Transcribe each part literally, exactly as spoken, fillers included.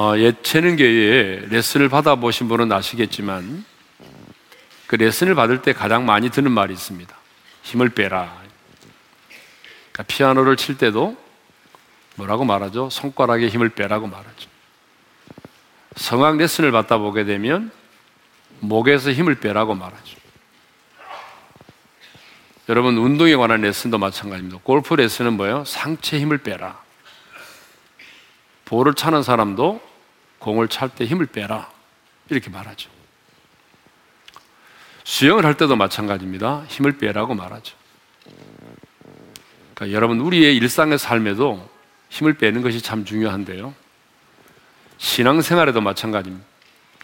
어, 옛 예체능계에 레슨을 받아보신 분은 아시겠지만 그 레슨을 받을 때 가장 많이 듣는 말이 있습니다. 힘을 빼라. 그러니까 피아노를 칠 때도 뭐라고 말하죠? 손가락에 힘을 빼라고 말하죠. 성악 레슨을 받다 보게 되면 목에서 힘을 빼라고 말하죠. 여러분, 운동에 관한 레슨도 마찬가지입니다. 골프 레슨은 뭐예요? 상체 힘을 빼라. 볼을 차는 사람도 공을 찰 때 힘을 빼라. 이렇게 말하죠. 수영을 할 때도 마찬가지입니다. 힘을 빼라고 말하죠. 그러니까 여러분, 우리의 일상의 삶에도 힘을 빼는 것이 참 중요한데요. 신앙생활에도 마찬가지입니다.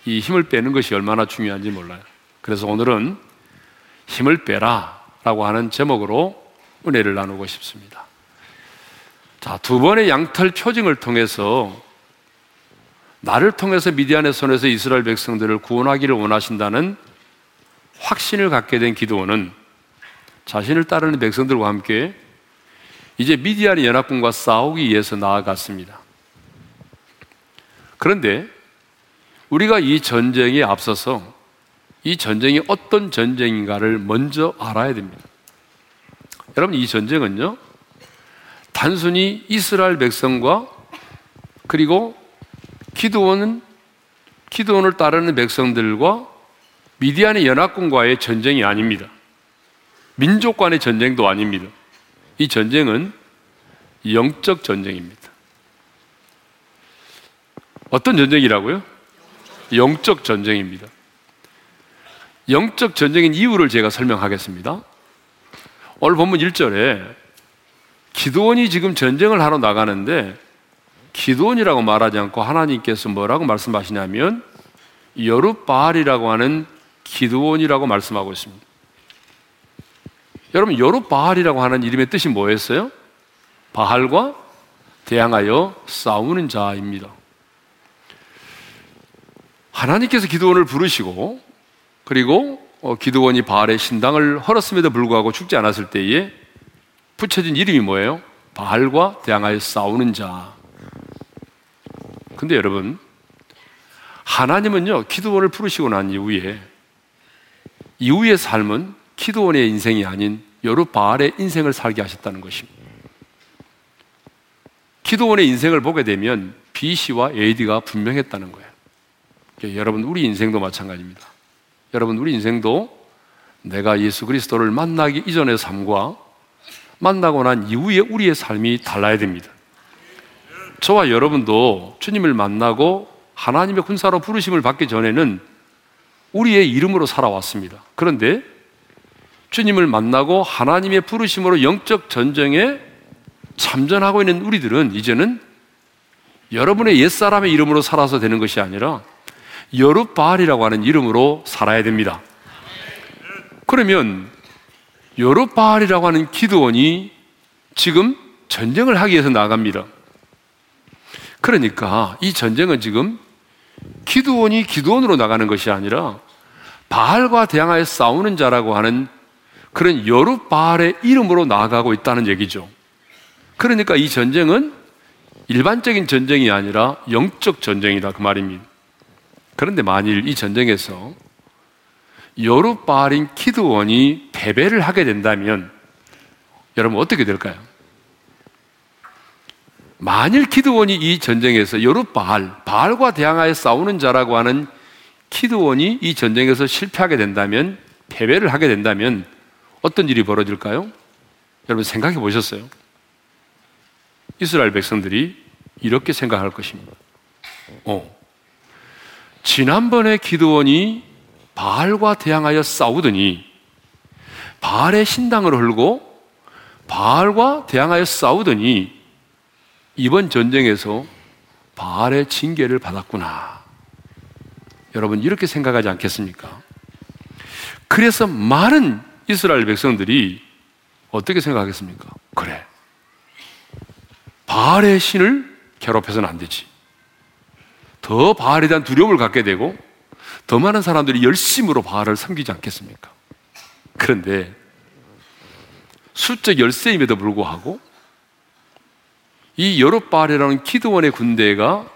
이 힘을 빼는 것이 얼마나 중요한지 몰라요. 그래서 오늘은 힘을 빼라 라고 하는 제목으로 은혜를 나누고 싶습니다. 자, 두 번의 양털 표징을 통해서 나를 통해서 미디안의 손에서 이스라엘 백성들을 구원하기를 원하신다는 확신을 갖게 된 기드온은 자신을 따르는 백성들과 함께 이제 미디안의 연합군과 싸우기 위해서 나아갔습니다. 그런데 우리가 이 전쟁에 앞서서 이 전쟁이 어떤 전쟁인가를 먼저 알아야 됩니다. 여러분, 이 전쟁은요, 단순히 이스라엘 백성과 그리고 기드온은 기드온을 따르는 백성들과 미디안의 연합군과의 전쟁이 아닙니다. 민족 간의 전쟁도 아닙니다. 이 전쟁은 영적 전쟁입니다. 어떤 전쟁이라고요? 영적 전쟁입니다. 영적 전쟁인 이유를 제가 설명하겠습니다. 오늘 본문 일 절에 기드온이 지금 전쟁을 하러 나가는데 기드온이라고 말하지 않고 하나님께서 뭐라고 말씀하시냐면 여룻바알이라고 하는 기드온이라고 말씀하고 있습니다. 여러분, 여룻바알이라고 하는 이름의 뜻이 뭐였어요? 바알과 대항하여 싸우는 자입니다. 하나님께서 기드온을 부르시고 그리고 기드온이 바알의 신당을 헐었음에도 불구하고 죽지 않았을 때에 붙여진 이름이 뭐예요? 바알과 대항하여 싸우는 자. 근데 여러분, 하나님은요 기드온을 부르시고 난 이후에 이후의 삶은 기드온의 인생이 아닌 여룻바알의 인생을 살게 하셨다는 것입니다. 기드온의 인생을 보게 되면 비씨와 에이디가 분명했다는 거예요. 그러니까 여러분, 우리 인생도 마찬가지입니다. 여러분, 우리 인생도 내가 예수 그리스도를 만나기 이전의 삶과 만나고 난 이후에 우리의 삶이 달라야 됩니다. 저와 여러분도 주님을 만나고 하나님의 군사로 부르심을 받기 전에는 우리의 이름으로 살아왔습니다. 그런데 주님을 만나고 하나님의 부르심으로 영적 전쟁에 참전하고 있는 우리들은 이제는 여러분의 옛사람의 이름으로 살아서 되는 것이 아니라 여룻바알이라고 하는 이름으로 살아야 됩니다. 그러면 여룻바알이라고 하는 기드온이 지금 전쟁을 하기 위해서 나아갑니다. 그러니까 이 전쟁은 지금 기드온이 기드온으로 나가는 것이 아니라 바알과 대항하여 싸우는 자라고 하는 그런 여룻바알의 이름으로 나아가고 있다는 얘기죠. 그러니까 이 전쟁은 일반적인 전쟁이 아니라 영적 전쟁이다, 그 말입니다. 그런데 만일 이 전쟁에서 여룻바알인 기드온이 패배를 하게 된다면 여러분 어떻게 될까요? 만일 기드온이 이 전쟁에서 여룻바알, 바알과 대항하여 싸우는 자라고 하는 기드온이 이 전쟁에서 실패하게 된다면, 패배를 하게 된다면 어떤 일이 벌어질까요? 여러분, 생각해 보셨어요? 이스라엘 백성들이 이렇게 생각할 것입니다. 어. 지난번에 기드온이 바알과 대항하여 싸우더니 바알의 신당을 헐고 바알과 대항하여 싸우더니 이번 전쟁에서 바알의 징계를 받았구나. 여러분, 이렇게 생각하지 않겠습니까? 그래서 많은 이스라엘 백성들이 어떻게 생각하겠습니까? 그래, 바알의 신을 괴롭혀서는 안 되지. 더 바알에 대한 두려움을 갖게 되고 더 많은 사람들이 열심으로 바알을 섬기지 않겠습니까? 그런데 수적 열세임에도 불구하고 이 여룻바알이라는 기드온의 군대가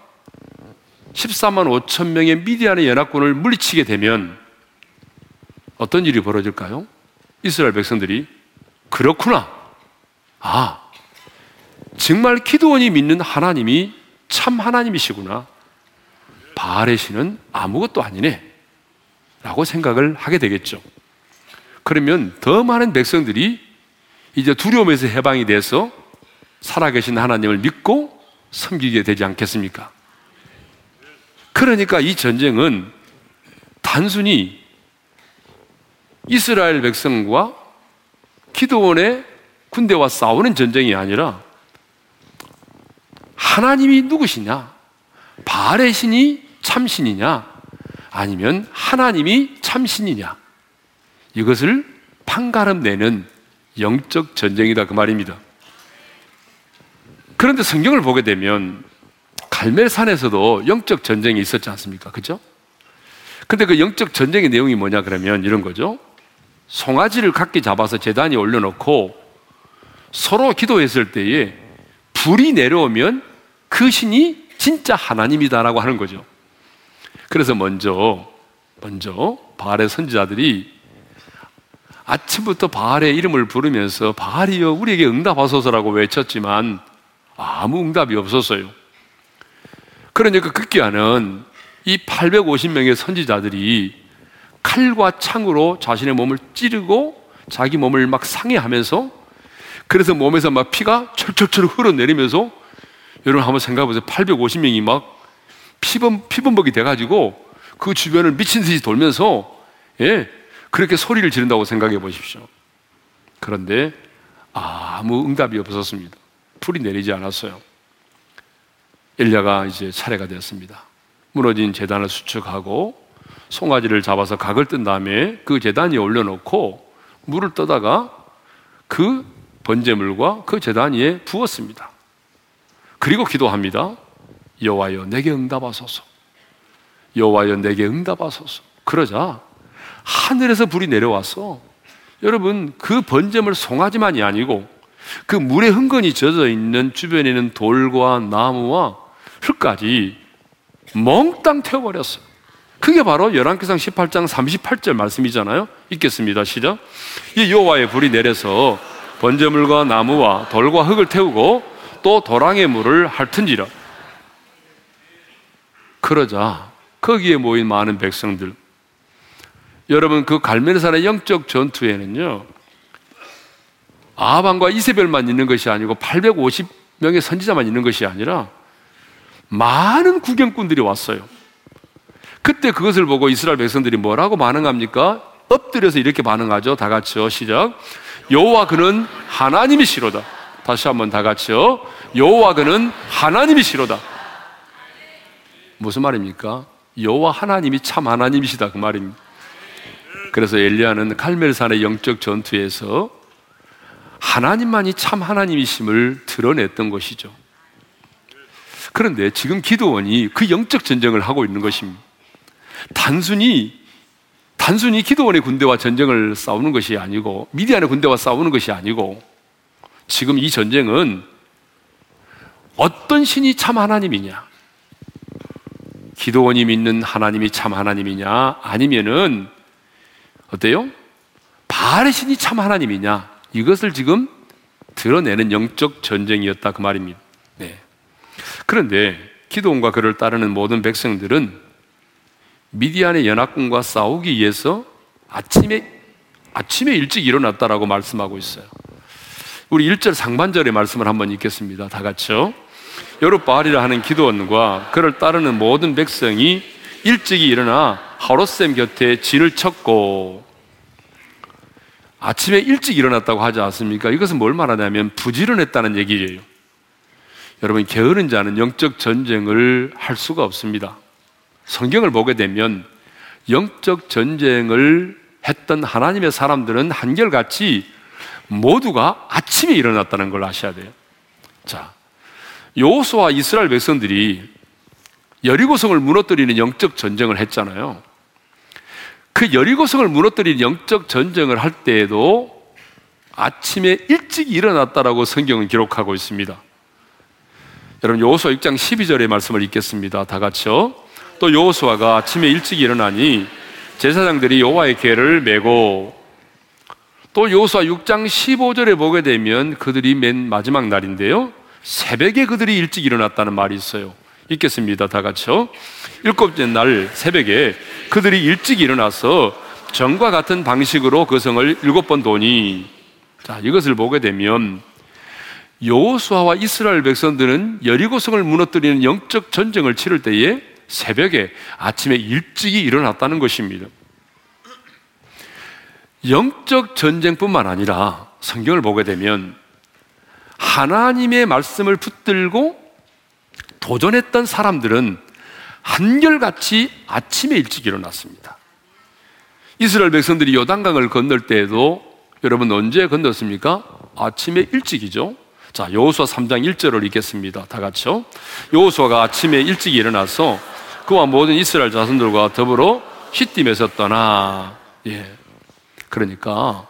십사만 오천 명의 미디안의 연합군을 물리치게 되면 어떤 일이 벌어질까요? 이스라엘 백성들이 그렇구나, 아 정말 기드온이 믿는 하나님이 참 하나님이시구나, 바알의 신은 아무것도 아니네 라고 생각을 하게 되겠죠. 그러면 더 많은 백성들이 이제 두려움에서 해방이 돼서 살아계신 하나님을 믿고 섬기게 되지 않겠습니까? 그러니까 이 전쟁은 단순히 이스라엘 백성과 기드온의 군대와 싸우는 전쟁이 아니라 하나님이 누구시냐, 바알의 신이 참신이냐, 아니면 하나님이 참신이냐, 이것을 판가름 내는 영적 전쟁이다 그 말입니다. 그런데 성경을 보게 되면 갈멜산에서도 영적 전쟁이 있었지 않습니까? 그죠? 근데 그 영적 전쟁의 내용이 뭐냐 그러면 이런 거죠. 송아지를 각기 잡아서 제단에 올려놓고 서로 기도했을 때에 불이 내려오면 그 신이 진짜 하나님이다라고 하는 거죠. 그래서 먼저 먼저 바알의 선지자들이 아침부터 바알의 이름을 부르면서 바알이여 우리에게 응답하소서라고 외쳤지만 아무 응답이 없었어요. 그러니까 급기야는 이 팔백오십 명의 선지자들이 칼과 창으로 자신의 몸을 찌르고 자기 몸을 막 상해하면서, 그래서 몸에서 막 피가 철철철 흘러내리면서, 여러분 한번 생각해보세요. 팔백오십 명이 막 피범, 피범벅이 돼가지고 그 주변을 미친 듯이 돌면서 예, 그렇게 소리를 지른다고 생각해 보십시오. 그런데 아무 응답이 없었습니다. 불이 내리지 않았어요. 엘리야가 이제 차례가 되었습니다. 무너진 제단을 수축하고 송아지를 잡아서 각을 뜬 다음에 그 제단 위에 올려놓고 물을 떠다가 그 번제물과 그 제단 위에 부었습니다. 그리고 기도합니다. 여호와여 내게 응답하소서, 여호와여 내게 응답하소서. 그러자 하늘에서 불이 내려와서, 여러분 그 번제물 송아지만이 아니고 그 물에 흥건히 젖어 있는 주변에 있는 돌과 나무와 흙까지 몽땅 태워버렸어요. 그게 바로 열왕기상 십팔 장 삼십팔 절 말씀이잖아요. 읽겠습니다. 시작. 이 여호와의 불이 내려서 번제물과 나무와 돌과 흙을 태우고 또 도랑의 물을 핥은지라. 그러자 거기에 모인 많은 백성들, 여러분 그 갈멜산의 영적 전투에는요 아합과 이세벨만 있는 것이 아니고 팔백오십 명의 선지자만 있는 것이 아니라 많은 구경꾼들이 왔어요. 그때 그것을 보고 이스라엘 백성들이 뭐라고 반응합니까? 엎드려서 이렇게 반응하죠. 다 같이요. 시작. 여호와 그는 하나님이시로다. 다시 한번 다 같이요. 여호와 그는 하나님이시로다. 무슨 말입니까? 여호와 하나님이 참 하나님이시다 그 말입니다. 그래서 엘리야는 갈멜산의 영적 전투에서 하나님만이 참 하나님이심을 드러냈던 것이죠. 그런데 지금 기드온이 그 영적 전쟁을 하고 있는 것입니다. 단순히 단순히 기드온의 군대와 전쟁을 싸우는 것이 아니고 미디안의 군대와 싸우는 것이 아니고, 지금 이 전쟁은 어떤 신이 참 하나님이냐, 기드온이 믿는 하나님이 참 하나님이냐, 아니면은 어때요? 바알의 신이 참 하나님이냐, 이것을 지금 드러내는 영적 전쟁이었다 그 말입니다. 네. 그런데 기드온과 그를 따르는 모든 백성들은 미디안의 연합군과 싸우기 위해서 아침에 아침에 일찍 일어났다라고 말씀하고 있어요. 우리 일 절 상반절의 말씀을 한번 읽겠습니다. 다 같이요. 여룻바알이라 하는 기드온과 그를 따르는 모든 백성이 일찍이 일어나 하롯샘 곁에 진을 쳤고. 아침에 일찍 일어났다고 하지 않습니까? 이것은 뭘 말하냐면 부지런했다는 얘기예요. 여러분 게으른 자는 영적 전쟁을 할 수가 없습니다. 성경을 보게 되면 영적 전쟁을 했던 하나님의 사람들은 한결같이 모두가 아침에 일어났다는 걸 아셔야 돼요. 자, 여호수아와 이스라엘 백성들이 여리고성을 무너뜨리는 영적 전쟁을 했잖아요. 그 여리고성을 무너뜨리는 영적 전쟁을 할 때에도 아침에 일찍 일어났다라고 성경은 기록하고 있습니다. 여러분 여호수아 육 장 십이 절의 말씀을 읽겠습니다. 다 같이요. 또 여호수아가 아침에 일찍 일어나니 제사장들이 여호와의 궤를 메고, 또 여호수아 육 장 십오 절에 보게 되면 그들이 맨 마지막 날인데요, 새벽에 그들이 일찍 일어났다는 말이 있어요. 읽겠습니다. 다 같이요. 일곱째 날 새벽에 그들이 일찍 일어나서 전과 같은 방식으로 그 성을 일곱 번 도니. 자, 이것을 보게 되면 여호수아와 이스라엘 백성들은 여리고 성을 무너뜨리는 영적 전쟁을 치를 때에 새벽에, 아침에 일찍이 일어났다는 것입니다. 영적 전쟁뿐만 아니라 성경을 보게 되면 하나님의 말씀을 붙들고 도전했던 사람들은 한결같이 아침에 일찍 일어났습니다. 이스라엘 백성들이 요단강을 건널 때에도 여러분 언제 건넜습니까? 아침에 일찍이죠. 자, 여호수아 삼 장 일 절을 읽겠습니다. 다 같이요. 여호수아가 아침에 일찍 일어나서 그와 모든 이스라엘 자손들과 더불어 싯딤에서 떠나. 예. 그러니까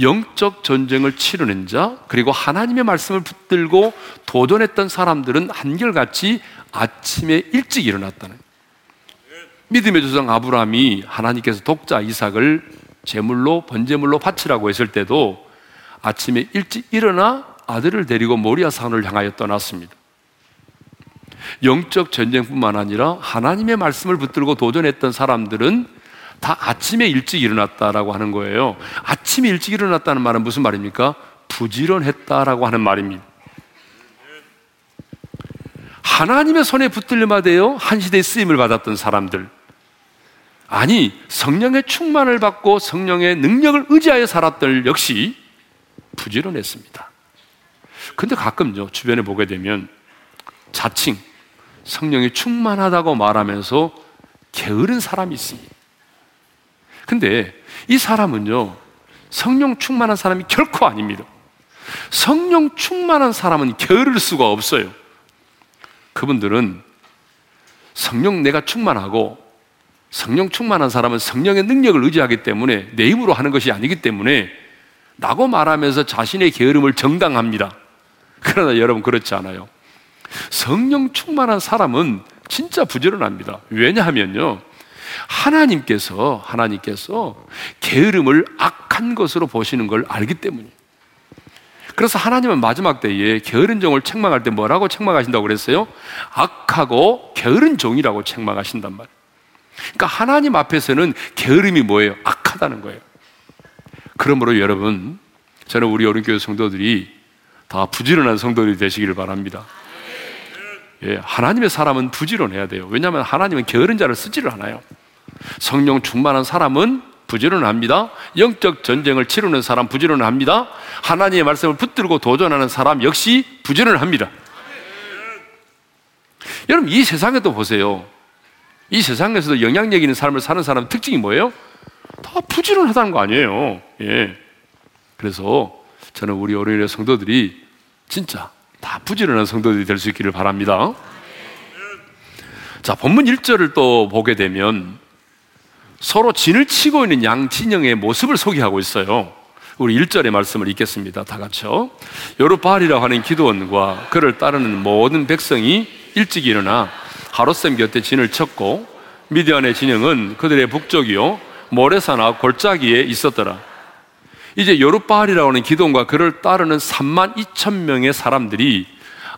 영적 전쟁을 치르는 자, 그리고 하나님의 말씀을 붙들고 도전했던 사람들은 한결같이 아침에 일찍 일어났다는, 믿음의 조상 아브라함이 하나님께서 독자 이삭을 제물로 번제물로 바치라고 했을 때도 아침에 일찍 일어나 아들을 데리고 모리아 산을 향하여 떠났습니다. 영적 전쟁뿐만 아니라 하나님의 말씀을 붙들고 도전했던 사람들은 다 아침에 일찍 일어났다라고 하는 거예요. 아침에 일찍 일어났다는 말은 무슨 말입니까? 부지런했다라고 하는 말입니다. 하나님의 손에 붙들려마대요 한 시대에 쓰임을 받았던 사람들, 아니 성령의 충만을 받고 성령의 능력을 의지하여 살았던 역시 부지런했습니다. 근데 가끔요, 주변에 보게 되면 자칭 성령이 충만하다고 말하면서 게으른 사람이 있습니다. 근데 이 사람은요, 성령 충만한 사람이 결코 아닙니다. 성령 충만한 사람은 게으를 수가 없어요. 그분들은 성령 내가 충만하고, 성령 충만한 사람은 성령의 능력을 의지하기 때문에, 내 힘으로 하는 것이 아니기 때문에 라고 말하면서 자신의 게으름을 정당합니다. 그러나 여러분 그렇지 않아요. 성령 충만한 사람은 진짜 부지런합니다. 왜냐하면요, 하나님께서 하나님께서 게으름을 악한 것으로 보시는 걸 알기 때문이에요. 그래서 하나님은 마지막 때에 게으른 종을 책망할 때 뭐라고 책망하신다고 그랬어요? 악하고 게으른 종이라고 책망하신단 말이에요. 그러니까 하나님 앞에서는 게으름이 뭐예요? 악하다는 거예요. 그러므로 여러분, 저는 우리 어린교회 성도들이 다 부지런한 성도들이 되시기를 바랍니다. 예, 하나님의 사람은 부지런해야 돼요. 왜냐하면 하나님은 게으른 자를 쓰지를 않아요. 성령 충만한 사람은 부지런합니다. 영적 전쟁을 치르는 사람 부지런합니다. 하나님의 말씀을 붙들고 도전하는 사람 역시 부지런합니다. 여러분 이 세상에도 보세요. 이 세상에서도 영향력 있는 삶을 사는 사람의 특징이 뭐예요? 다 부지런하다는 거 아니에요. 예. 그래서 저는 우리 어린이의 성도들이 진짜 다 부지런한 성도들이 될 수 있기를 바랍니다. 자, 본문 일 절을 또 보게 되면 서로 진을 치고 있는 양 진영의 모습을 소개하고 있어요. 우리 일 절의 말씀을 읽겠습니다. 다 같이요. 여룹바알이라고 하는 기드온과 그를 따르는 모든 백성이 일찍 일어나 하롯샘 곁에 진을 쳤고, 미디안의 진영은 그들의 북쪽이요 모래사나 골짜기에 있었더라. 이제 여룹바알이라고 하는 기드온과 그를 따르는 삼만 이천 명의 사람들이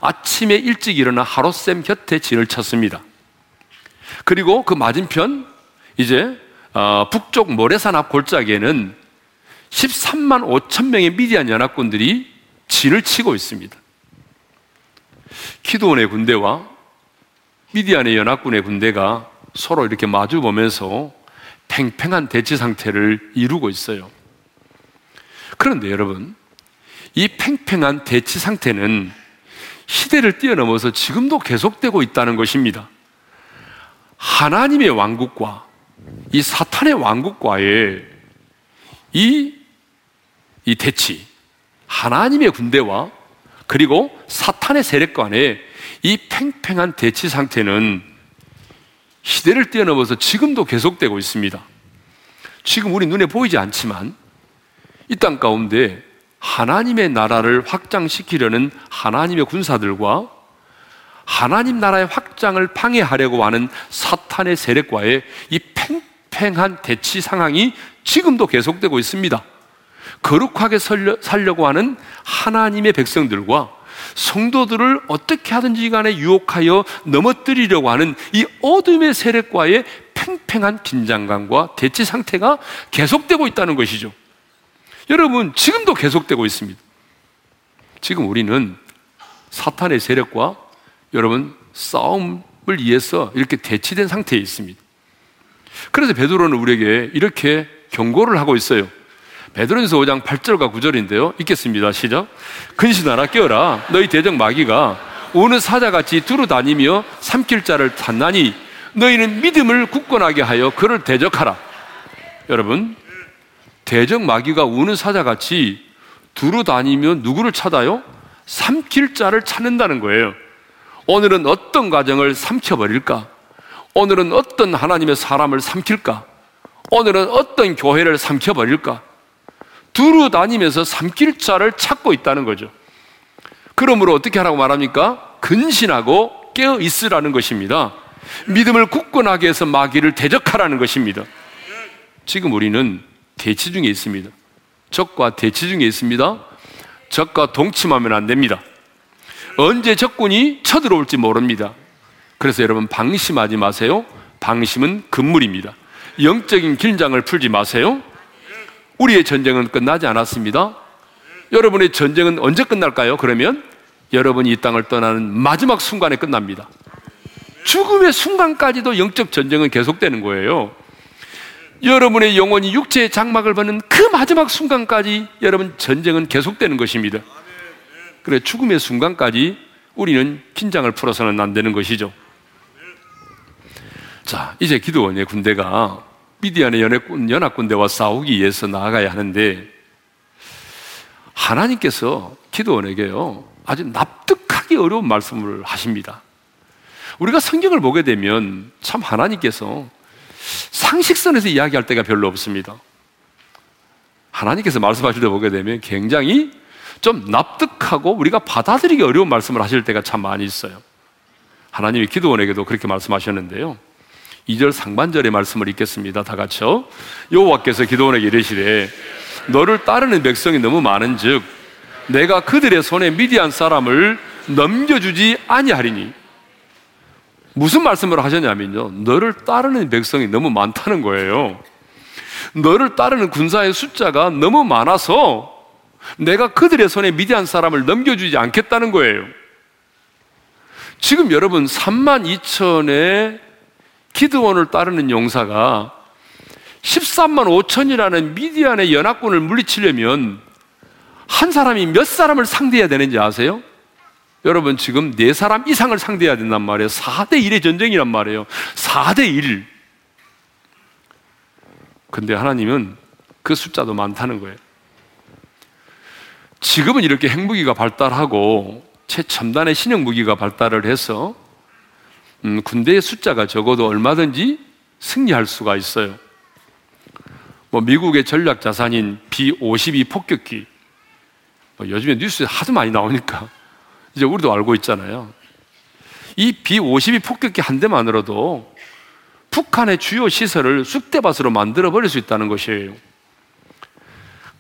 아침에 일찍 일어나 하롯샘 곁에 진을 쳤습니다. 그리고 그 맞은편 이제 어, 북쪽 모래산 앞 골짜기에는 십삼만 오천 명의 미디안 연합군들이 진을 치고 있습니다. 기드온의 군대와 미디안의 연합군의 군대가 서로 이렇게 마주 보면서 팽팽한 대치 상태를 이루고 있어요. 그런데 여러분, 이 팽팽한 대치 상태는 시대를 뛰어넘어서 지금도 계속되고 있다는 것입니다. 하나님의 왕국과 이 사탄의 왕국과의 이, 이 대치, 하나님의 군대와 그리고 사탄의 세력 간의 이 팽팽한 대치 상태는 시대를 뛰어넘어서 지금도 계속되고 있습니다. 지금 우리 눈에 보이지 않지만 이 땅 가운데 하나님의 나라를 확장시키려는 하나님의 군사들과 하나님 나라의 확장을 방해하려고 하는 사탄의 세력과의 이 팽팽한 대치 상황이 지금도 계속되고 있습니다. 거룩하게 살려고 하는 하나님의 백성들과 성도들을 어떻게 하든지 간에 유혹하여 넘어뜨리려고 하는 이 어둠의 세력과의 팽팽한 긴장감과 대치 상태가 계속되고 있다는 것이죠. 여러분, 지금도 계속되고 있습니다. 지금 우리는 사탄의 세력과 여러분 싸움을 위해서 이렇게 대치된 상태에 있습니다. 그래서 베드로는 우리에게 이렇게 경고를 하고 있어요. 베드로전서 오 장 팔 절과 구 절인데요. 읽겠습니다. 시작. 근신하라, 깨어라. 너희 대적 마귀가 우는 사자같이 두루 다니며 삼킬 자를 찾나니 너희는 믿음을 굳건하게 하여 그를 대적하라. 여러분, 대적 마귀가 우는 사자같이 두루 다니면 누구를 찾아요? 삼킬 자를 찾는다는 거예요. 오늘은 어떤 가정을 삼켜버릴까? 오늘은 어떤 하나님의 사람을 삼킬까? 오늘은 어떤 교회를 삼켜버릴까? 두루 다니면서 삼킬 자를 찾고 있다는 거죠. 그러므로 어떻게 하라고 말합니까? 근신하고 깨어 있으라는 것입니다. 믿음을 굳건하게 해서 마귀를 대적하라는 것입니다. 지금 우리는 대치 중에 있습니다. 적과 대치 중에 있습니다. 적과 동침하면 안 됩니다. 언제 적군이 쳐들어올지 모릅니다. 그래서 여러분, 방심하지 마세요. 방심은 금물입니다. 영적인 긴장을 풀지 마세요. 우리의 전쟁은 끝나지 않았습니다. 여러분의 전쟁은 언제 끝날까요? 그러면 여러분이 이 땅을 떠나는 마지막 순간에 끝납니다. 죽음의 순간까지도 영적 전쟁은 계속되는 거예요. 여러분의 영혼이 육체의 장막을 벗는 그 마지막 순간까지 여러분 전쟁은 계속되는 것입니다. 그래, 죽음의 순간까지 우리는 긴장을 풀어서는 안 되는 것이죠. 자, 이제 기드온의 군대가 미디안의 연합군대와 싸우기 위해서 나아가야 하는데, 하나님께서 기드온에게요 아주 납득하기 어려운 말씀을 하십니다. 우리가 성경을 보게 되면 참 하나님께서 상식선에서 이야기할 때가 별로 없습니다. 하나님께서 말씀하실 때 보게 되면 굉장히 좀 납득하고 우리가 받아들이기 어려운 말씀을 하실 때가 참 많이 있어요. 하나님이 기드온에게도 그렇게 말씀하셨는데요. 이 절 상반절의 말씀을 읽겠습니다. 다 같이요. 여호와께서 기드온에게 이르시되 너를 따르는 백성이 너무 많은 즉 내가 그들의 손에 미디안 사람을 넘겨주지 아니하리니. 무슨 말씀을 하셨냐면요, 너를 따르는 백성이 너무 많다는 거예요. 너를 따르는 군사의 숫자가 너무 많아서 내가 그들의 손에 미디안 사람을 넘겨주지 않겠다는 거예요. 지금 여러분 삼만 이천의 기드온을 따르는 용사가 십삼만 오천이라는 미디안의 연합군을 물리치려면 한 사람이 몇 사람을 상대해야 되는지 아세요? 여러분 지금 네 사람 이상을 상대해야 된단 말이에요. 사 대 일의 전쟁이란 말이에요. 사 대 일. 근데 하나님은 그 숫자도 많다는 거예요. 지금은 이렇게 핵무기가 발달하고 최첨단의 신형무기가 발달을 해서 음, 군대의 숫자가 적어도 얼마든지 승리할 수가 있어요. 뭐 미국의 전략 자산인 비 오십이 폭격기, 뭐 요즘에 뉴스에 하도 많이 나오니까 이제 우리도 알고 있잖아요. 이 비 오십이 폭격기 한 대만으로도 북한의 주요 시설을 쑥대밭으로 만들어버릴 수 있다는 것이에요.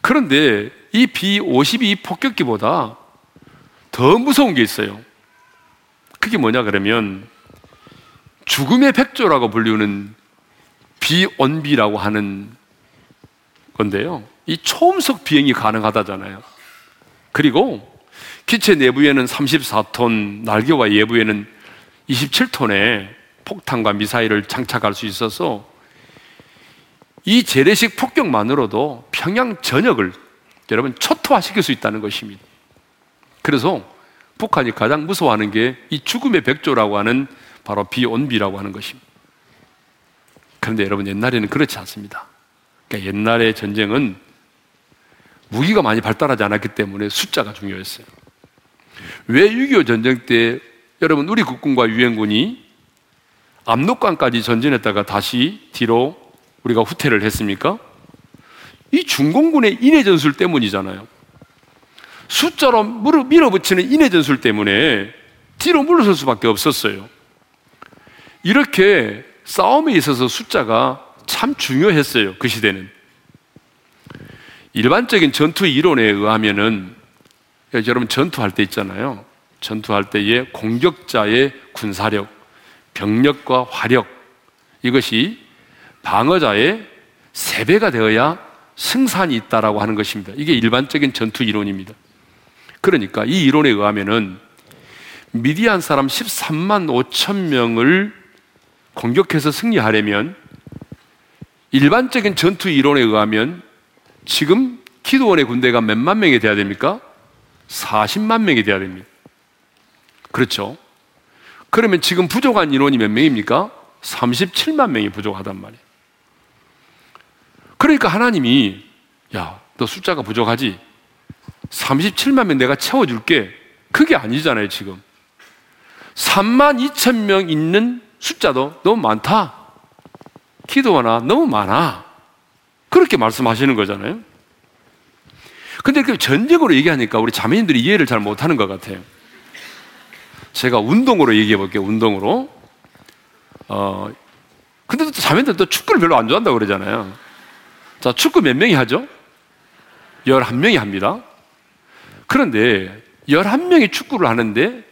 그런데 이 비 오십이 폭격기보다 더 무서운 게 있어요. 그게 뭐냐 그러면 죽음의 백조라고 불리우는 비온비라고 하는 건데요, 이 초음속 비행이 가능하다잖아요. 그리고 기체 내부에는 삼십사 톤, 날개와 외부에는 이십칠 톤의 폭탄과 미사일을 장착할 수 있어서 이 재래식 폭격만으로도 평양 전역을 여러분 초토화시킬 수 있다는 것입니다. 그래서 북한이 가장 무서워하는 게 이 죽음의 백조라고 하는 바로 비온비라고 하는 것입니다. 그런데 여러분 옛날에는 그렇지 않습니다. 그러니까 옛날의 전쟁은 무기가 많이 발달하지 않았기 때문에 숫자가 중요했어요. 왜 육이오 전쟁 때 여러분 우리 국군과 유엔군이 압록강까지 전진했다가 다시 뒤로 우리가 후퇴를 했습니까? 이 중공군의 인해전술 때문이잖아요. 숫자로 밀어붙이는 인해전술 때문에 뒤로 물러설 수밖에 없었어요. 이렇게 싸움에 있어서 숫자가 참 중요했어요. 그 시대는. 일반적인 전투 이론에 의하면은, 여러분 전투할 때 있잖아요. 전투할 때의 공격자의 군사력, 병력과 화력, 이것이 방어자의 세 배가 되어야 승산이 있다라고 하는 것입니다. 이게 일반적인 전투 이론입니다. 그러니까 이 이론에 의하면은 미디안 사람 십삼만 오천 명을 공격해서 승리하려면, 일반적인 전투 이론에 의하면 지금 기드온의 군대가 몇만 명이 돼야 됩니까? 사십만 명이 돼야 됩니다. 그렇죠? 그러면 지금 부족한 인원이 몇 명입니까? 삼십칠만 명이 부족하단 말이에요. 그러니까 하나님이, 야, 너 숫자가 부족하지? 삼십칠만 명 내가 채워줄게. 그게 아니잖아요, 지금. 삼만 이천 명 있는 숫자도 너무 많다. 기도하나 너무 많아. 그렇게 말씀하시는 거잖아요. 근데 그 전적으로 얘기하니까 우리 자매님들이 이해를 잘 못하는 것 같아요. 제가 운동으로 얘기해 볼게요. 운동으로. 어, 근데 또 자매님들 또 축구를 별로 안 좋아한다고 그러잖아요. 자, 축구 몇 명이 하죠? 열한 명이 합니다. 그런데 열한 명이 축구를 하는데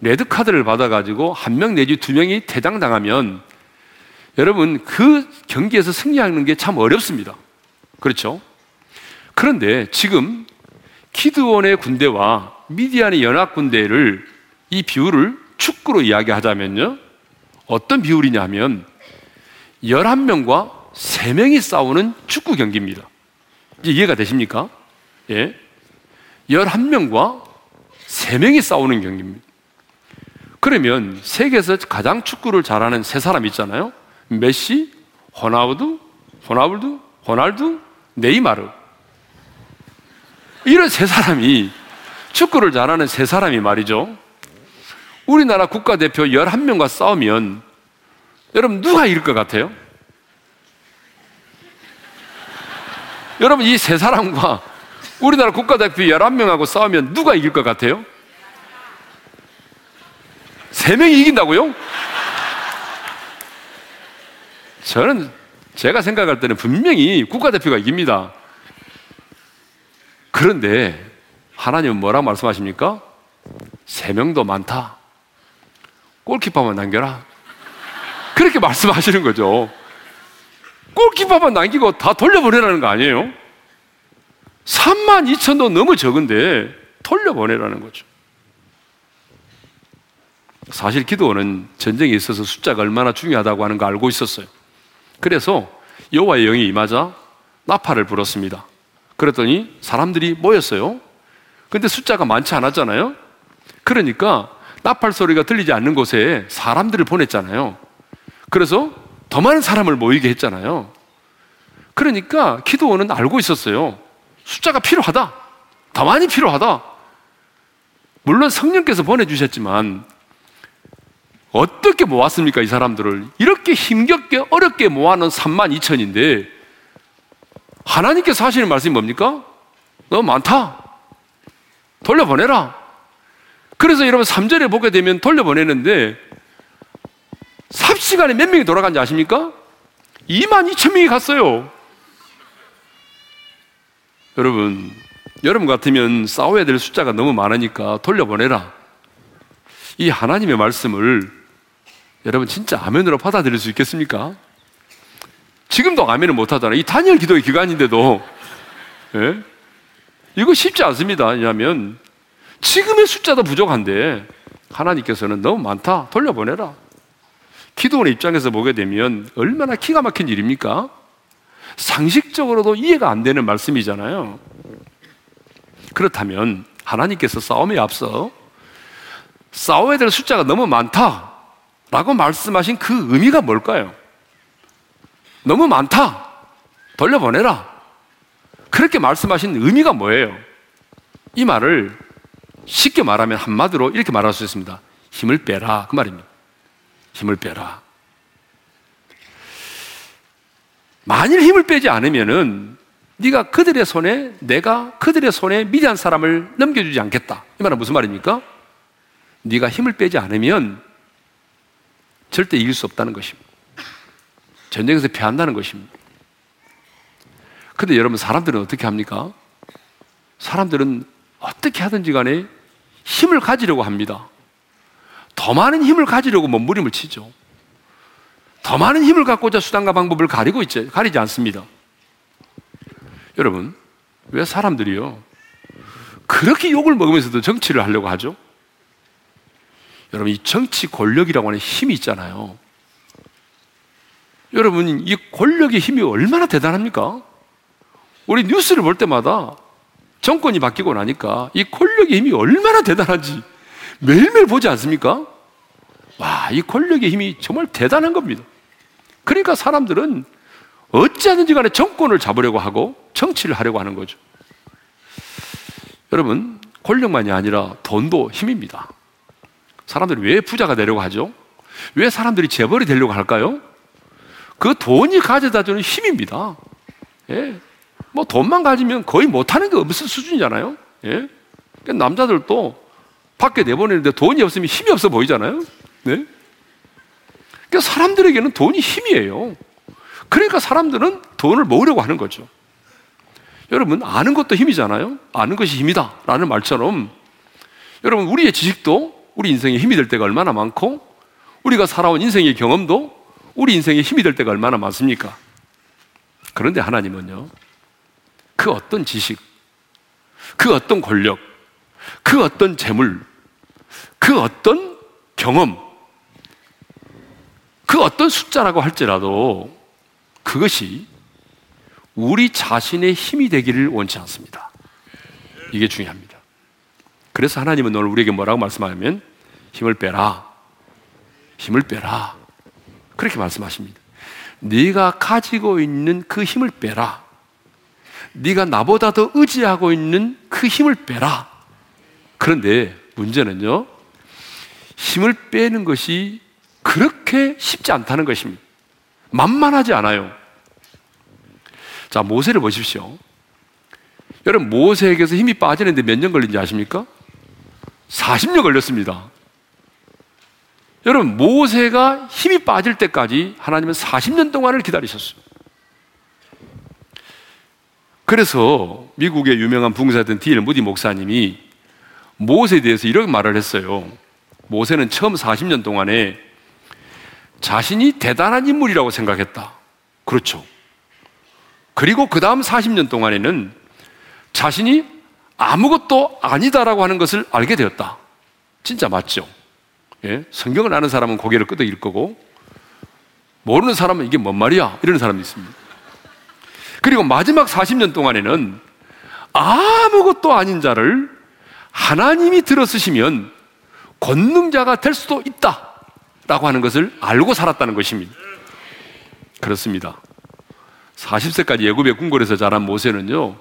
레드카드를 받아가지고 한 명 내지 두 명이 퇴장당하면, 여러분 그 경기에서 승리하는 게 참 어렵습니다. 그렇죠? 그런데 지금 기드온의 군대와 미디안의 연합 군대를, 이 비율을 축구로 이야기하자면요, 어떤 비율이냐 하면 열한 명과 세 명이 싸우는 축구 경기입니다. 이제 이해가 되십니까? 예. 열한 명과 세 명이 싸우는 경기입니다. 그러면 세계에서 가장 축구를 잘하는 세 사람 있잖아요. 메시, 호나우두, 호나울두, 호날두, 네이마르. 이런 세 사람이, 축구를 잘하는 세 사람이 말이죠, 우리나라 국가대표 열한 명과 싸우면 여러분 누가 이길 것 같아요? 여러분 이 세 사람과 우리나라 국가대표 열한 명하고 싸우면 누가 이길 것 같아요? 세 명이 이긴다고요? 저는, 제가 생각할 때는 분명히 국가대표가 이깁니다. 그런데 하나님은 뭐라고 말씀하십니까? 세 명도 많다. 골키퍼만 남겨라. 그렇게 말씀하시는 거죠. 골키퍼만 남기고 다 돌려보내라는 거 아니에요? 삼만 이천도 너무 적은데 돌려보내라는 거죠. 사실 기도는 전쟁에 있어서 숫자가 얼마나 중요하다고 하는 거 알고 있었어요. 그래서 여호와의 영이 임하자 나팔을 불었습니다. 그랬더니 사람들이 모였어요. 근데 숫자가 많지 않았잖아요. 그러니까 나팔 소리가 들리지 않는 곳에 사람들을 보냈잖아요. 그래서 더 많은 사람을 모이게 했잖아요. 그러니까 기도원은 알고 있었어요. 숫자가 필요하다, 더 많이 필요하다. 물론 성령께서 보내주셨지만 어떻게 모았습니까, 이 사람들을? 이렇게 힘겹게 어렵게 모아놓은 삼만 이천인데 하나님께서 하시는 말씀이 뭡니까? 너무 많다, 돌려보내라. 그래서 여러분 삼 절에 보게 되면 돌려보내는데 삽시간에 몇 명이 돌아간지 아십니까? 이만 이천 명이 갔어요. 여러분, 여러분 같으면 싸워야 될 숫자가 너무 많으니까 돌려보내라, 이 하나님의 말씀을 여러분 진짜 아멘으로 받아들일 수 있겠습니까? 지금도 아멘을 못하잖아요. 이 다니엘 기도의 기간인데도. 예? 이거 쉽지 않습니다. 왜냐하면 지금의 숫자도 부족한데 하나님께서는 너무 많다, 돌려보내라. 기도원의 입장에서 보게 되면 얼마나 기가 막힌 일입니까? 상식적으로도 이해가 안 되는 말씀이잖아요. 그렇다면 하나님께서 싸움에 앞서 싸워야 될 숫자가 너무 많다 라고 말씀하신 그 의미가 뭘까요? 너무 많다, 돌려보내라, 그렇게 말씀하신 의미가 뭐예요? 이 말을 쉽게 말하면 한마디로 이렇게 말할 수 있습니다. 힘을 빼라, 그 말입니다. 힘을 빼라. 만일 힘을 빼지 않으면은 네가 그들의 손에, 내가 그들의 손에 미디안 사람을 넘겨주지 않겠다. 이 말은 무슨 말입니까? 네가 힘을 빼지 않으면 절대 이길 수 없다는 것입니다. 전쟁에서 패한다는 것입니다. 근데 여러분, 사람들은 어떻게 합니까? 사람들은 어떻게 하든지 간에 힘을 가지려고 합니다. 더 많은 힘을 가지려고 몸부림을 치죠. 더 많은 힘을 갖고자 수단과 방법을 가리고 있지, 가리지 않습니다. 여러분, 왜 사람들이요, 그렇게 욕을 먹으면서도 정치를 하려고 하죠? 여러분, 이 정치 권력이라고 하는 힘이 있잖아요. 여러분, 이 권력의 힘이 얼마나 대단합니까? 우리 뉴스를 볼 때마다 정권이 바뀌고 나니까 이 권력의 힘이 얼마나 대단한지 매일매일 보지 않습니까? 와, 이 권력의 힘이 정말 대단한 겁니다. 그러니까 사람들은 어찌하든지 간에 정권을 잡으려고 하고 정치를 하려고 하는 거죠. 여러분, 권력만이 아니라 돈도 힘입니다. 사람들이 왜 부자가 되려고 하죠? 왜 사람들이 재벌이 되려고 할까요? 그 돈이 가져다주는 힘입니다. 예. 뭐 돈만 가지면 거의 못하는 게 없을 수준이잖아요. 예. 그러니까 남자들도 밖에 내보내는데 돈이 없으면 힘이 없어 보이잖아요. 네? 그러니까 사람들에게는 돈이 힘이에요. 그러니까 사람들은 돈을 모으려고 하는 거죠. 여러분, 아는 것도 힘이잖아요. 아는 것이 힘이다 라는 말처럼, 여러분, 우리의 지식도 우리 인생의 힘이 될 때가 얼마나 많고, 우리가 살아온 인생의 경험도 우리 인생의 힘이 될 때가 얼마나 많습니까? 그런데 하나님은요, 그 어떤 지식, 그 어떤 권력, 그 어떤 재물, 그 어떤 경험, 그 어떤 숫자라고 할지라도 그것이 우리 자신의 힘이 되기를 원치 않습니다. 이게 중요합니다. 그래서 하나님은 오늘 우리에게 뭐라고 말씀하냐면, 힘을 빼라, 힘을 빼라, 그렇게 말씀하십니다. 네가 가지고 있는 그 힘을 빼라, 네가 나보다 더 의지하고 있는 그 힘을 빼라. 그런데 문제는요, 힘을 빼는 것이 그렇게 쉽지 않다는 것입니다. 만만하지 않아요. 자, 모세를 보십시오. 여러분, 모세에게서 힘이 빠지는데 몇 년 걸린지 아십니까? 사십 년 걸렸습니다. 여러분, 모세가 힘이 빠질 때까지 하나님은 사십 년 동안을 기다리셨어요. 그래서 미국의 유명한 붕사였던 디 엘 무디 목사님이 모세에 대해서 이렇게 말을 했어요. 모세는 처음 사십 년 동안에 자신이 대단한 인물이라고 생각했다. 그렇죠. 그리고 그 다음 사십 년 동안에는 자신이 아무것도 아니다라고 하는 것을 알게 되었다. 진짜 맞죠? 예? 성경을 아는 사람은 고개를 끄덕일 거고, 모르는 사람은 이게 뭔 말이야? 이런 사람이 있습니다. 그리고 마지막 사십 년 동안에는 아무것도 아닌 자를 하나님이 들어쓰시면 권능자가 될 수도 있다 라고 하는 것을 알고 살았다는 것입니다. 그렇습니다. 사십 세까지 애굽의 궁궐에서 자란 모세는요,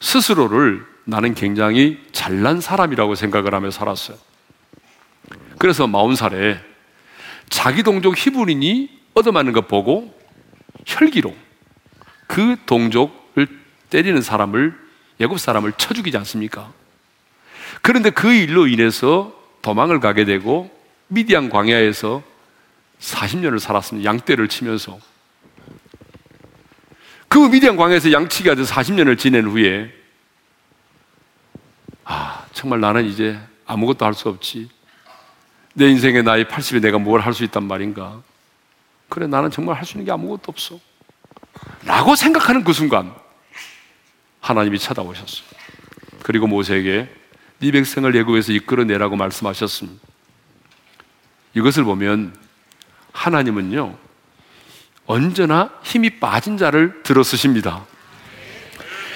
스스로를 나는 굉장히 잘난 사람이라고 생각을 하며 살았어요. 그래서 마흔 살에 자기 동족 히브리인이 얻어맞는 것 보고 혈기로 그 동족을 때리는 사람을, 애굽 사람을 쳐 죽이지 않습니까? 그런데 그 일로 인해서 도망을 가게 되고 미디안 광야에서 사십 년을 살았습니다. 양떼를 치면서. 그 미디안 광야에서 양치기가 돼서 사십 년을 지낸 후에, 아, 정말 나는 이제 아무것도 할 수 없지. 내 인생의 나이 팔십에 내가 뭘 할 수 있단 말인가. 그래, 나는 정말 할 수 있는 게 아무것도 없어 라고 생각하는 그 순간 하나님이 찾아오셨어요. 그리고 모세에게 네 백성을 애굽에서 이끌어내라고 말씀하셨습니다. 이것을 보면 하나님은요, 언제나 힘이 빠진 자를 들어쓰십니다.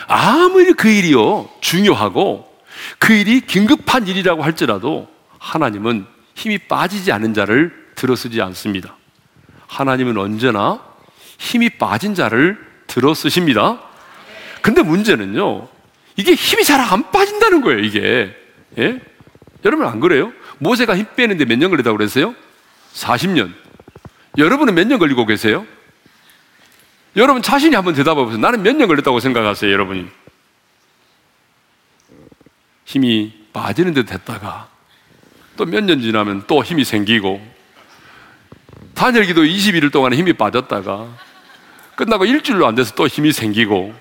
아무리 그 일이요 중요하고 그 일이 긴급한 일이라고 할지라도 하나님은 힘이 빠지지 않은 자를 들어쓰지 않습니다. 하나님은 언제나 힘이 빠진 자를 들어쓰십니다. 근데 문제는요, 이게 힘이 잘 안 빠진다는 거예요, 이게. 예? 여러분, 안 그래요? 모세가 힘 빼는데 몇 년 걸리다고 그랬어요? 사십 년. 여러분은 몇 년 걸리고 계세요? 여러분 자신이 한번 대답해 보세요. 나는 몇 년 걸렸다고 생각하세요, 여러분이? 힘이 빠지는 듯 했다가 또 몇 년 지나면 또 힘이 생기고, 다니엘기도 이십일 일 동안 힘이 빠졌다가 끝나고 일주일로 안 돼서 또 힘이 생기고,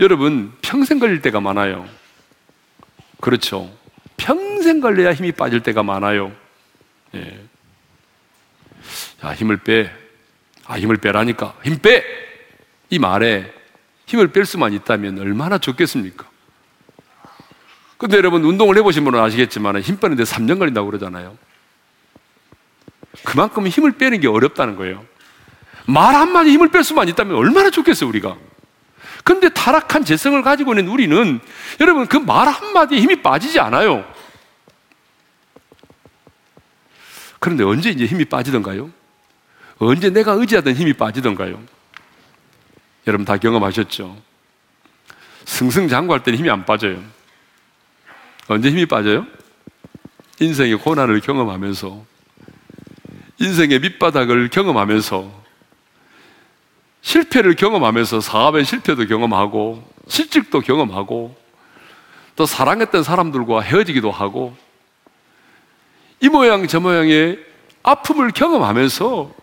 여러분 평생 걸릴 때가 많아요. 그렇죠? 평생 걸려야 힘이 빠질 때가 많아요. 예. 야, 힘을 빼. 아, 힘을 빼라니까. 힘 빼! 이 말에 힘을 뺄 수만 있다면 얼마나 좋겠습니까? 근데 여러분 운동을 해보신 분은 아시겠지만 힘 빼는데 삼 년 걸린다고 그러잖아요. 그만큼 힘을 빼는 게 어렵다는 거예요. 말 한마디 힘을 뺄 수만 있다면 얼마나 좋겠어요, 우리가. 근데 타락한 재성을 가지고 있는 우리는 여러분 그 말 한마디에 힘이 빠지지 않아요. 그런데 언제 이제 힘이 빠지던가요? 언제 내가 의지하던 힘이 빠지던가요? 여러분 다 경험하셨죠? 승승장구할 때는 힘이 안 빠져요. 언제 힘이 빠져요? 인생의 고난을 경험하면서, 인생의 밑바닥을 경험하면서, 실패를 경험하면서, 사업의 실패도 경험하고, 실직도 경험하고, 또 사랑했던 사람들과 헤어지기도 하고, 이 모양 저 모양의 아픔을 경험하면서,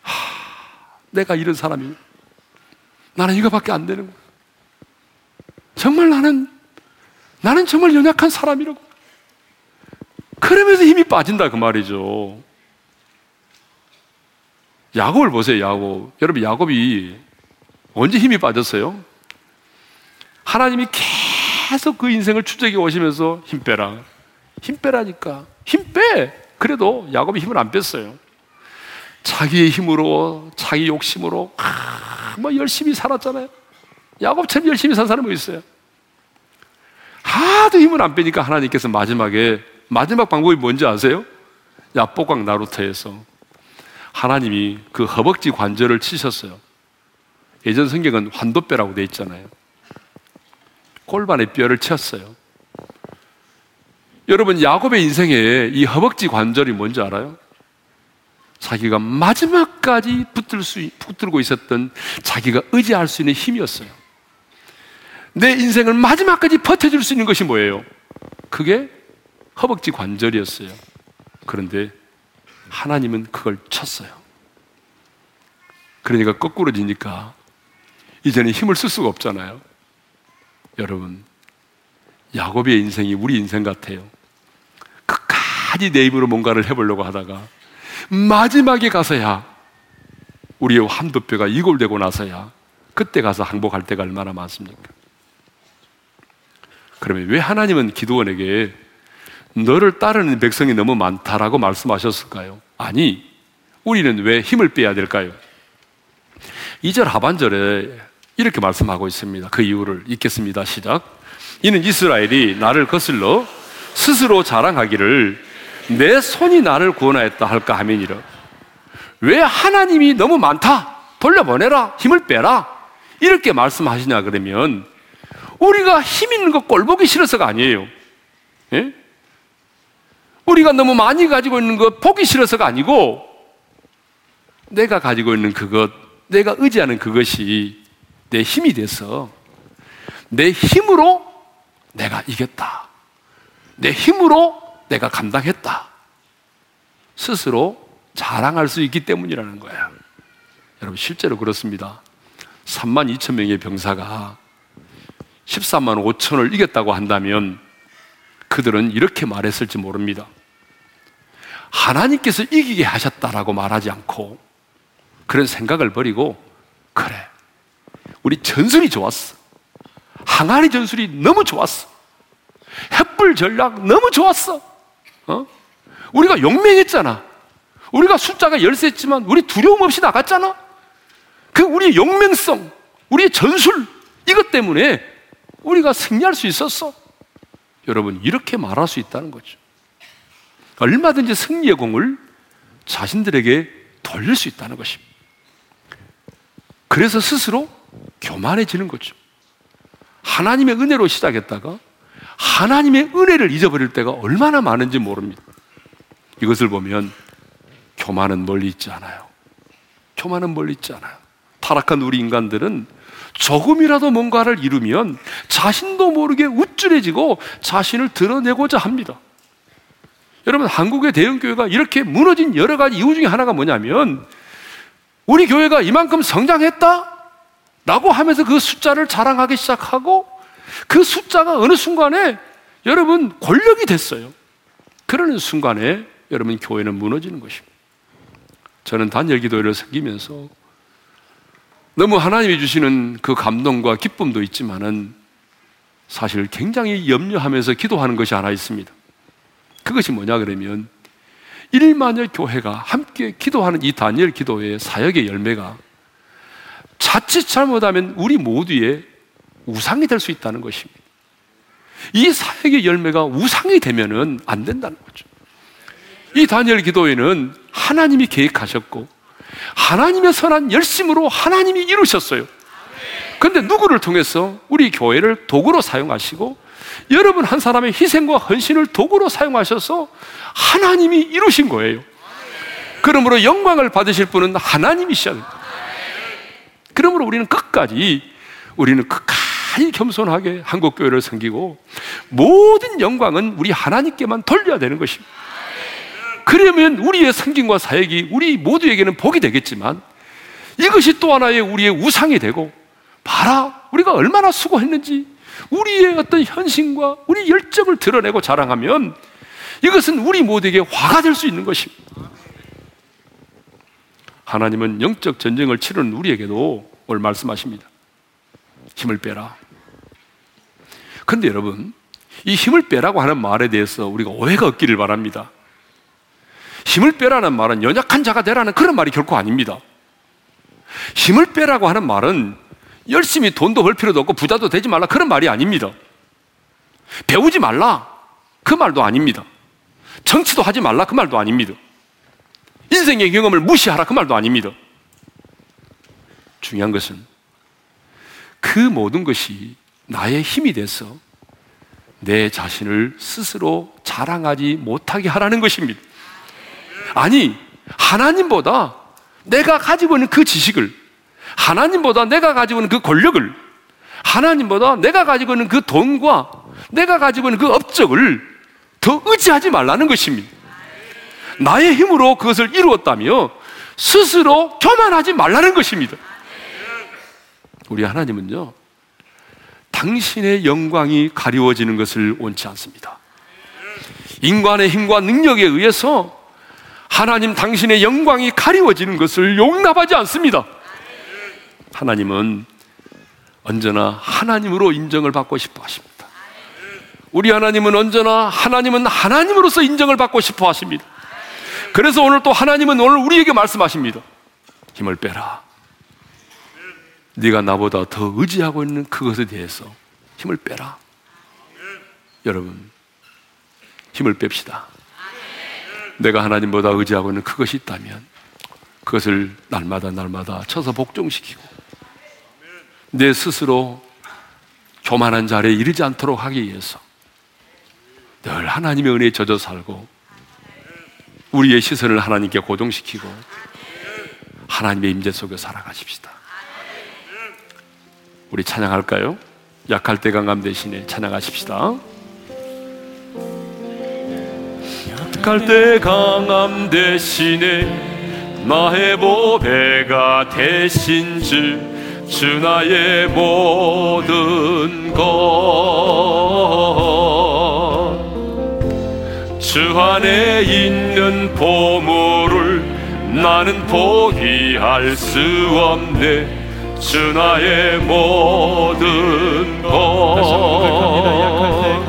하, 내가 이런 사람이, 나는 이거밖에 안 되는 거야. 정말 나는 나는 정말 연약한 사람이라고. 그러면서 힘이 빠진다 그 말이죠. 야곱을 보세요, 야곱. 여러분, 야곱이 언제 힘이 빠졌어요? 하나님이 계속 그 인생을 추적해 오시면서 힘 빼라. 힘 빼라니까. 힘 빼! 그래도 야곱이 힘을 안 뺐어요. 자기의 힘으로, 자기 욕심으로, 아, 뭐 열심히 살았잖아요. 야곱처럼 열심히 산 사람이 있어요. 하도 힘을 안 빼니까 하나님께서 마지막에, 마지막 방법이 뭔지 아세요? 얍복강 나루터에서 하나님이 그 허벅지 관절을 치셨어요. 예전 성경은 환도뼈라고 되어 있잖아요. 골반의 뼈를 치었어요. 여러분, 야곱의 인생에 이 허벅지 관절이 뭔지 알아요? 자기가 마지막까지 붙들 수, 붙들고 있었던 자기가 의지할 수 있는 힘이었어요. 내 인생을 마지막까지 버텨줄 수 있는 것이 뭐예요? 그게 허벅지 관절이었어요. 그런데 하나님은 그걸 쳤어요. 그러니까 거꾸로 지니까 이제는 힘을 쓸 수가 없잖아요. 여러분, 야곱의 인생이 우리 인생 같아요. 끝까지 내 힘으로 뭔가를 해보려고 하다가 마지막에 가서야, 우리의 환도뼈가 이골되고 나서야, 그때 가서 항복할 때가 얼마나 많습니까? 그러면 왜 하나님은 기드온에게 너를 따르는 백성이 너무 많다라고 말씀하셨을까요? 아니, 우리는 왜 힘을 빼야 될까요? 이 절 하반절에 이렇게 말씀하고 있습니다. 그 이유를 읽겠습니다. 시작. 이는 이스라엘이 나를 거슬러 스스로 자랑하기를 내 손이 나를 구원하였다 할까 하면이라. 왜 하나님이 너무 많다, 돌려보내라, 힘을 빼라 이렇게 말씀하시냐 그러면, 우리가 힘 있는 거 꼴보기 싫어서가 아니에요. 예? 우리가 너무 많이 가지고 있는 것 보기 싫어서가 아니고, 내가 가지고 있는 그것, 내가 의지하는 그것이 내 힘이 돼서 내 힘으로 내가 이겼다, 내 힘으로 내가 감당했다, 스스로 자랑할 수 있기 때문이라는 거야. 여러분 실제로 그렇습니다. 삼만 이천 명의 병사가 십사만 오천을 이겼다고 한다면 그들은 이렇게 말했을지 모릅니다. 하나님께서 이기게 하셨다라고 말하지 않고, 그런 생각을 버리고, 그래, 우리 전술이 좋았어, 항아리 전술이 너무 좋았어, 햇불 전략 너무 좋았어, 어? 우리가 용맹했잖아, 우리가 숫자가 열세였지만 우리 두려움 없이 나갔잖아, 그 우리의 용맹성, 우리의 전술, 이것 때문에 우리가 승리할 수 있었어. 여러분, 이렇게 말할 수 있다는 거죠. 얼마든지 승리의 공을 자신들에게 돌릴 수 있다는 것입니다. 그래서 스스로 교만해지는 거죠. 하나님의 은혜로 시작했다가 하나님의 은혜를 잊어버릴 때가 얼마나 많은지 모릅니다. 이것을 보면 교만은 멀리 있지 않아요. 교만은 멀리 있지 않아요. 타락한 우리 인간들은 조금이라도 뭔가를 이루면 자신도 모르게 우쭐해지고 자신을 드러내고자 합니다. 여러분, 한국의 대형교회가 이렇게 무너진 여러 가지 이유 중에 하나가 뭐냐면, 우리 교회가 이만큼 성장했다? 라고 하면서 그 숫자를 자랑하기 시작하고, 그 숫자가 어느 순간에 여러분 권력이 됐어요. 그러는 순간에 여러분 교회는 무너지는 것입니다. 저는 단열기도회를 섬기면서 너무 하나님이 주시는 그 감동과 기쁨도 있지만은 사실 굉장히 염려하면서 기도하는 것이 하나 있습니다. 그것이 뭐냐 그러면 일만여 교회가 함께 기도하는 이 단열 기도회의 사역의 열매가 자칫 잘못하면 우리 모두의 우상이 될 수 있다는 것입니다. 이 사역의 열매가 우상이 되면은 안 된다는 거죠. 이 다니엘 기도회는 하나님이 계획하셨고 하나님의 선한 열심으로 하나님이 이루셨어요. 그런데 누구를 통해서 우리 교회를 도구로 사용하시고 여러분 한 사람의 희생과 헌신을 도구로 사용하셔서 하나님이 이루신 거예요. 그러므로 영광을 받으실 분은 하나님이셔야 됩니다. 그러므로 우리는 끝까지 우리는 끝까지 겸손하게 한국교회를 섬기고 모든 영광은 우리 하나님께만 돌려야 되는 것입니다. 그러면 우리의 섬김과 사역이 우리 모두에게는 복이 되겠지만 이것이 또 하나의 우리의 우상이 되고, 봐라 우리가 얼마나 수고했는지 우리의 어떤 헌신과 우리 열정을 드러내고 자랑하면 이것은 우리 모두에게 화가 될 수 있는 것입니다. 하나님은 영적 전쟁을 치르는 우리에게도 오늘 말씀하십니다. 힘을 빼라. 그런데 여러분, 이 힘을 빼라고 하는 말에 대해서 우리가 오해가 없기를 바랍니다. 힘을 빼라는 말은 연약한 자가 되라는 그런 말이 결코 아닙니다. 힘을 빼라고 하는 말은 열심히 돈도 벌 필요도 없고 부자도 되지 말라 그런 말이 아닙니다. 배우지 말라 그 말도 아닙니다. 정치도 하지 말라 그 말도 아닙니다. 인생의 경험을 무시하라 그 말도 아닙니다. 중요한 것은 그 모든 것이 나의 힘이 돼서 내 자신을 스스로 자랑하지 못하게 하라는 것입니다. 아니, 하나님보다 내가 가지고 있는 그 지식을, 하나님보다 내가 가지고 있는 그 권력을, 하나님보다 내가 가지고 있는 그 돈과 내가 가지고 있는 그 업적을 더 의지하지 말라는 것입니다. 나의 힘으로 그것을 이루었다며 스스로 교만하지 말라는 것입니다. 우리 하나님은요, 당신의 영광이 가리워지는 것을 원치 않습니다. 인간의 힘과 능력에 의해서 하나님 당신의 영광이 가리워지는 것을 용납하지 않습니다. 하나님은 언제나 하나님으로 인정을 받고 싶어 하십니다. 우리 하나님은 언제나 하나님은 하나님으로서 인정을 받고 싶어 하십니다. 그래서 오늘 또 하나님은 오늘 우리에게 말씀하십니다. 힘을 빼라. 네가 나보다 더 의지하고 있는 그것에 대해서 힘을 빼라. 여러분, 힘을 뺍시다. 내가 하나님보다 의지하고 있는 그것이 있다면 그것을 날마다 날마다 쳐서 복종시키고 내 스스로 교만한 자리에 이르지 않도록 하기 위해서 늘 하나님의 은혜에 젖어 살고 우리의 시선을 하나님께 고정시키고 하나님의 임재 속에 살아가십시다. 우리 찬양할까요? 약할 때 강함 대신에 찬양하십시다. 약할 때 강함 대신에 나의 보배가 되신 주, 주 나의 모든 것 주 안에 있는 보물을 나는 포기할 수 없네. 주 나의 모든 것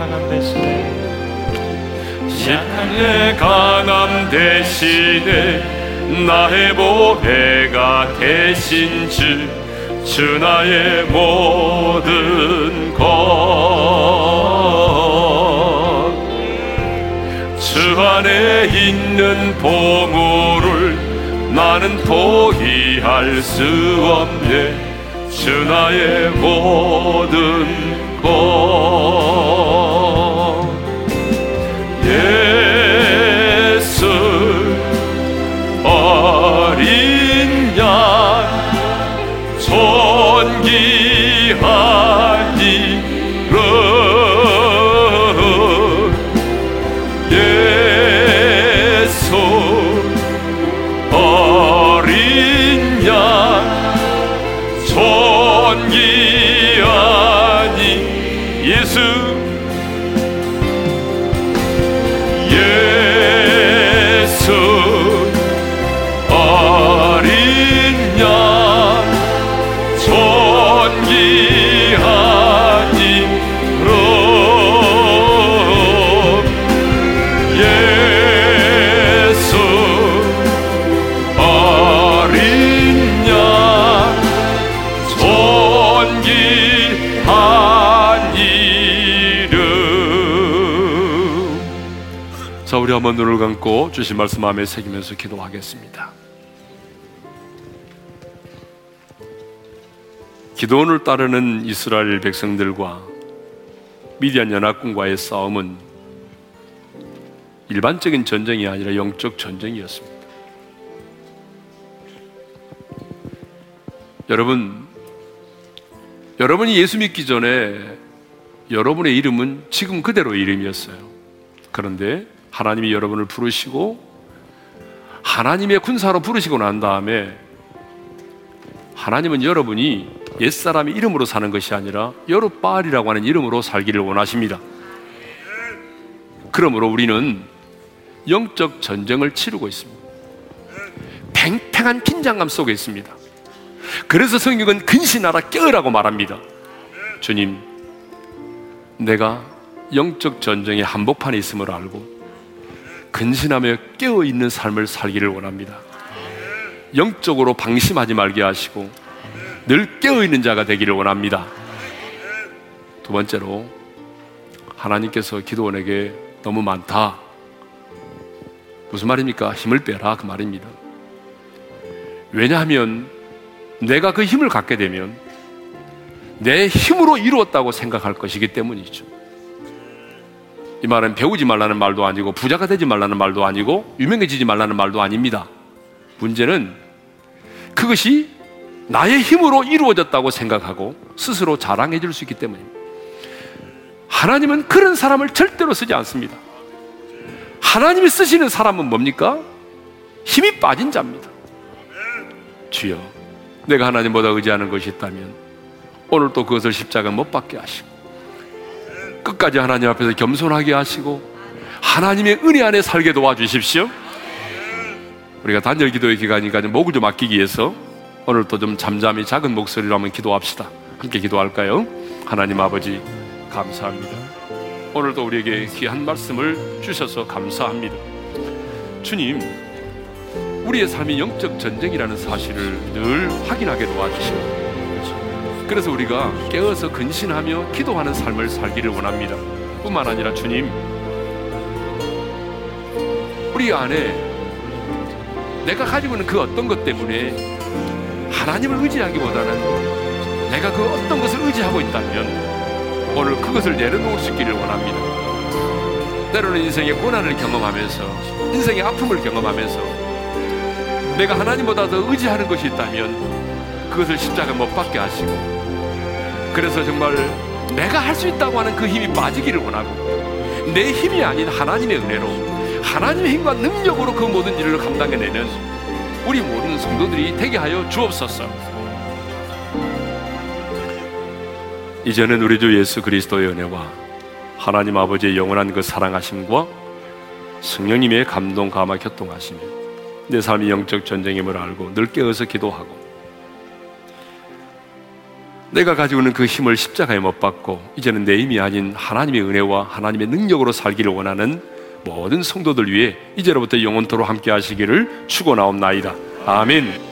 약한 내 강함 대신에 나의 보배가 되신 주, 주 나의 모든 것 주 안에 있는 보물을 나는 포기할 수 없네. 주 나의 모든 것 예수 어린 양 존귀한 이름 예수 존귀하니 예수 예수 어린 양 존귀하니 로 예수 어린 양 존귀한 이름. 자, 우리 한번 눈을 감고 주신 말씀 마음에 새기면서 기도하겠습니다. 기도원을 따르는 이스라엘 백성들과 미디안 연합군과의 싸움은 일반적인 전쟁이 아니라 영적 전쟁이었습니다. 여러분, 여러분이 예수 믿기 전에 여러분의 이름은 지금 그대로 이름이었어요. 그런데 하나님이 여러분을 부르시고 하나님의 군사로 부르시고 난 다음에 하나님은 여러분이 옛사람의 이름으로 사는 것이 아니라 여룻바알이라고 하는 이름으로 살기를 원하십니다. 그러므로 우리는 영적 전쟁을 치르고 있습니다. 팽팽한 긴장감 속에 있습니다. 그래서 성경은 근신하라 깨어라고 말합니다. 주님, 내가 영적 전쟁의 한복판에 있음을 알고 근신하며 깨어있는 삶을 살기를 원합니다. 영적으로 방심하지 말게 하시고 늘 깨어있는 자가 되기를 원합니다. 두 번째로, 하나님께서 기도원에게 너무 많다, 무슨 말입니까? 힘을 빼라, 그 말입니다. 왜냐하면 내가 그 힘을 갖게 되면 내 힘으로 이루었다고 생각할 것이기 때문이죠. 이 말은 배우지 말라는 말도 아니고 부자가 되지 말라는 말도 아니고 유명해지지 말라는 말도 아닙니다. 문제는 그것이 나의 힘으로 이루어졌다고 생각하고 스스로 자랑해 줄 수 있기 때문입니다. 하나님은 그런 사람을 절대로 쓰지 않습니다. 하나님이 쓰시는 사람은 뭡니까? 힘이 빠진 자입니다. 주여, 내가 하나님보다 의지하는 것이 있다면 오늘 또 그것을 십자가 못 받게 하시고 끝까지 하나님 앞에서 겸손하게 하시고 하나님의 은혜 안에 살게 도와주십시오. 우리가 단절기도의 기간이니까 목을 좀 아끼기 위해서 오늘 또 좀 잠잠히 작은 목소리로 한번 기도합시다. 함께 기도할까요? 하나님 아버지, 감사합니다. 오늘도 우리에게 귀한 말씀을 주셔서 감사합니다. 주님, 우리의 삶이 영적 전쟁이라는 사실을 늘 확인하게 도와주시고 그래서 우리가 깨어서 근신하며 기도하는 삶을 살기를 원합니다. 뿐만 아니라 주님, 우리 안에 내가 가지고 있는 그 어떤 것 때문에 하나님을 의지하기보다는 내가 그 어떤 것을 의지하고 있다면 오늘 그것을 내려놓을 수 있기를 원합니다. 때로는 인생의 고난을 경험하면서 인생의 아픔을 경험하면서 내가 하나님보다 더 의지하는 것이 있다면 그것을 십자가 못 받게 하시고 그래서 정말 내가 할 수 있다고 하는 그 힘이 빠지기를 원하고 내 힘이 아닌 하나님의 은혜로 하나님의 힘과 능력으로 그 모든 일을 감당해내는 우리 모든 성도들이 되게 하여 주옵소서. 이제는 우리 주 예수 그리스도의 은혜와 하나님 아버지의 영원한 그 사랑하심과 성령님의 감동 감화 교통하심이 내 삶이 영적 전쟁임을 알고 늘 깨어서 기도하고 내가 가지고 있는 그 힘을 십자가에 못 박고 이제는 내 힘이 아닌 하나님의 은혜와 하나님의 능력으로 살기를 원하는 모든 성도들 위해 이제로부터 영원토록 함께 하시기를 축원하옵나이다. 아멘.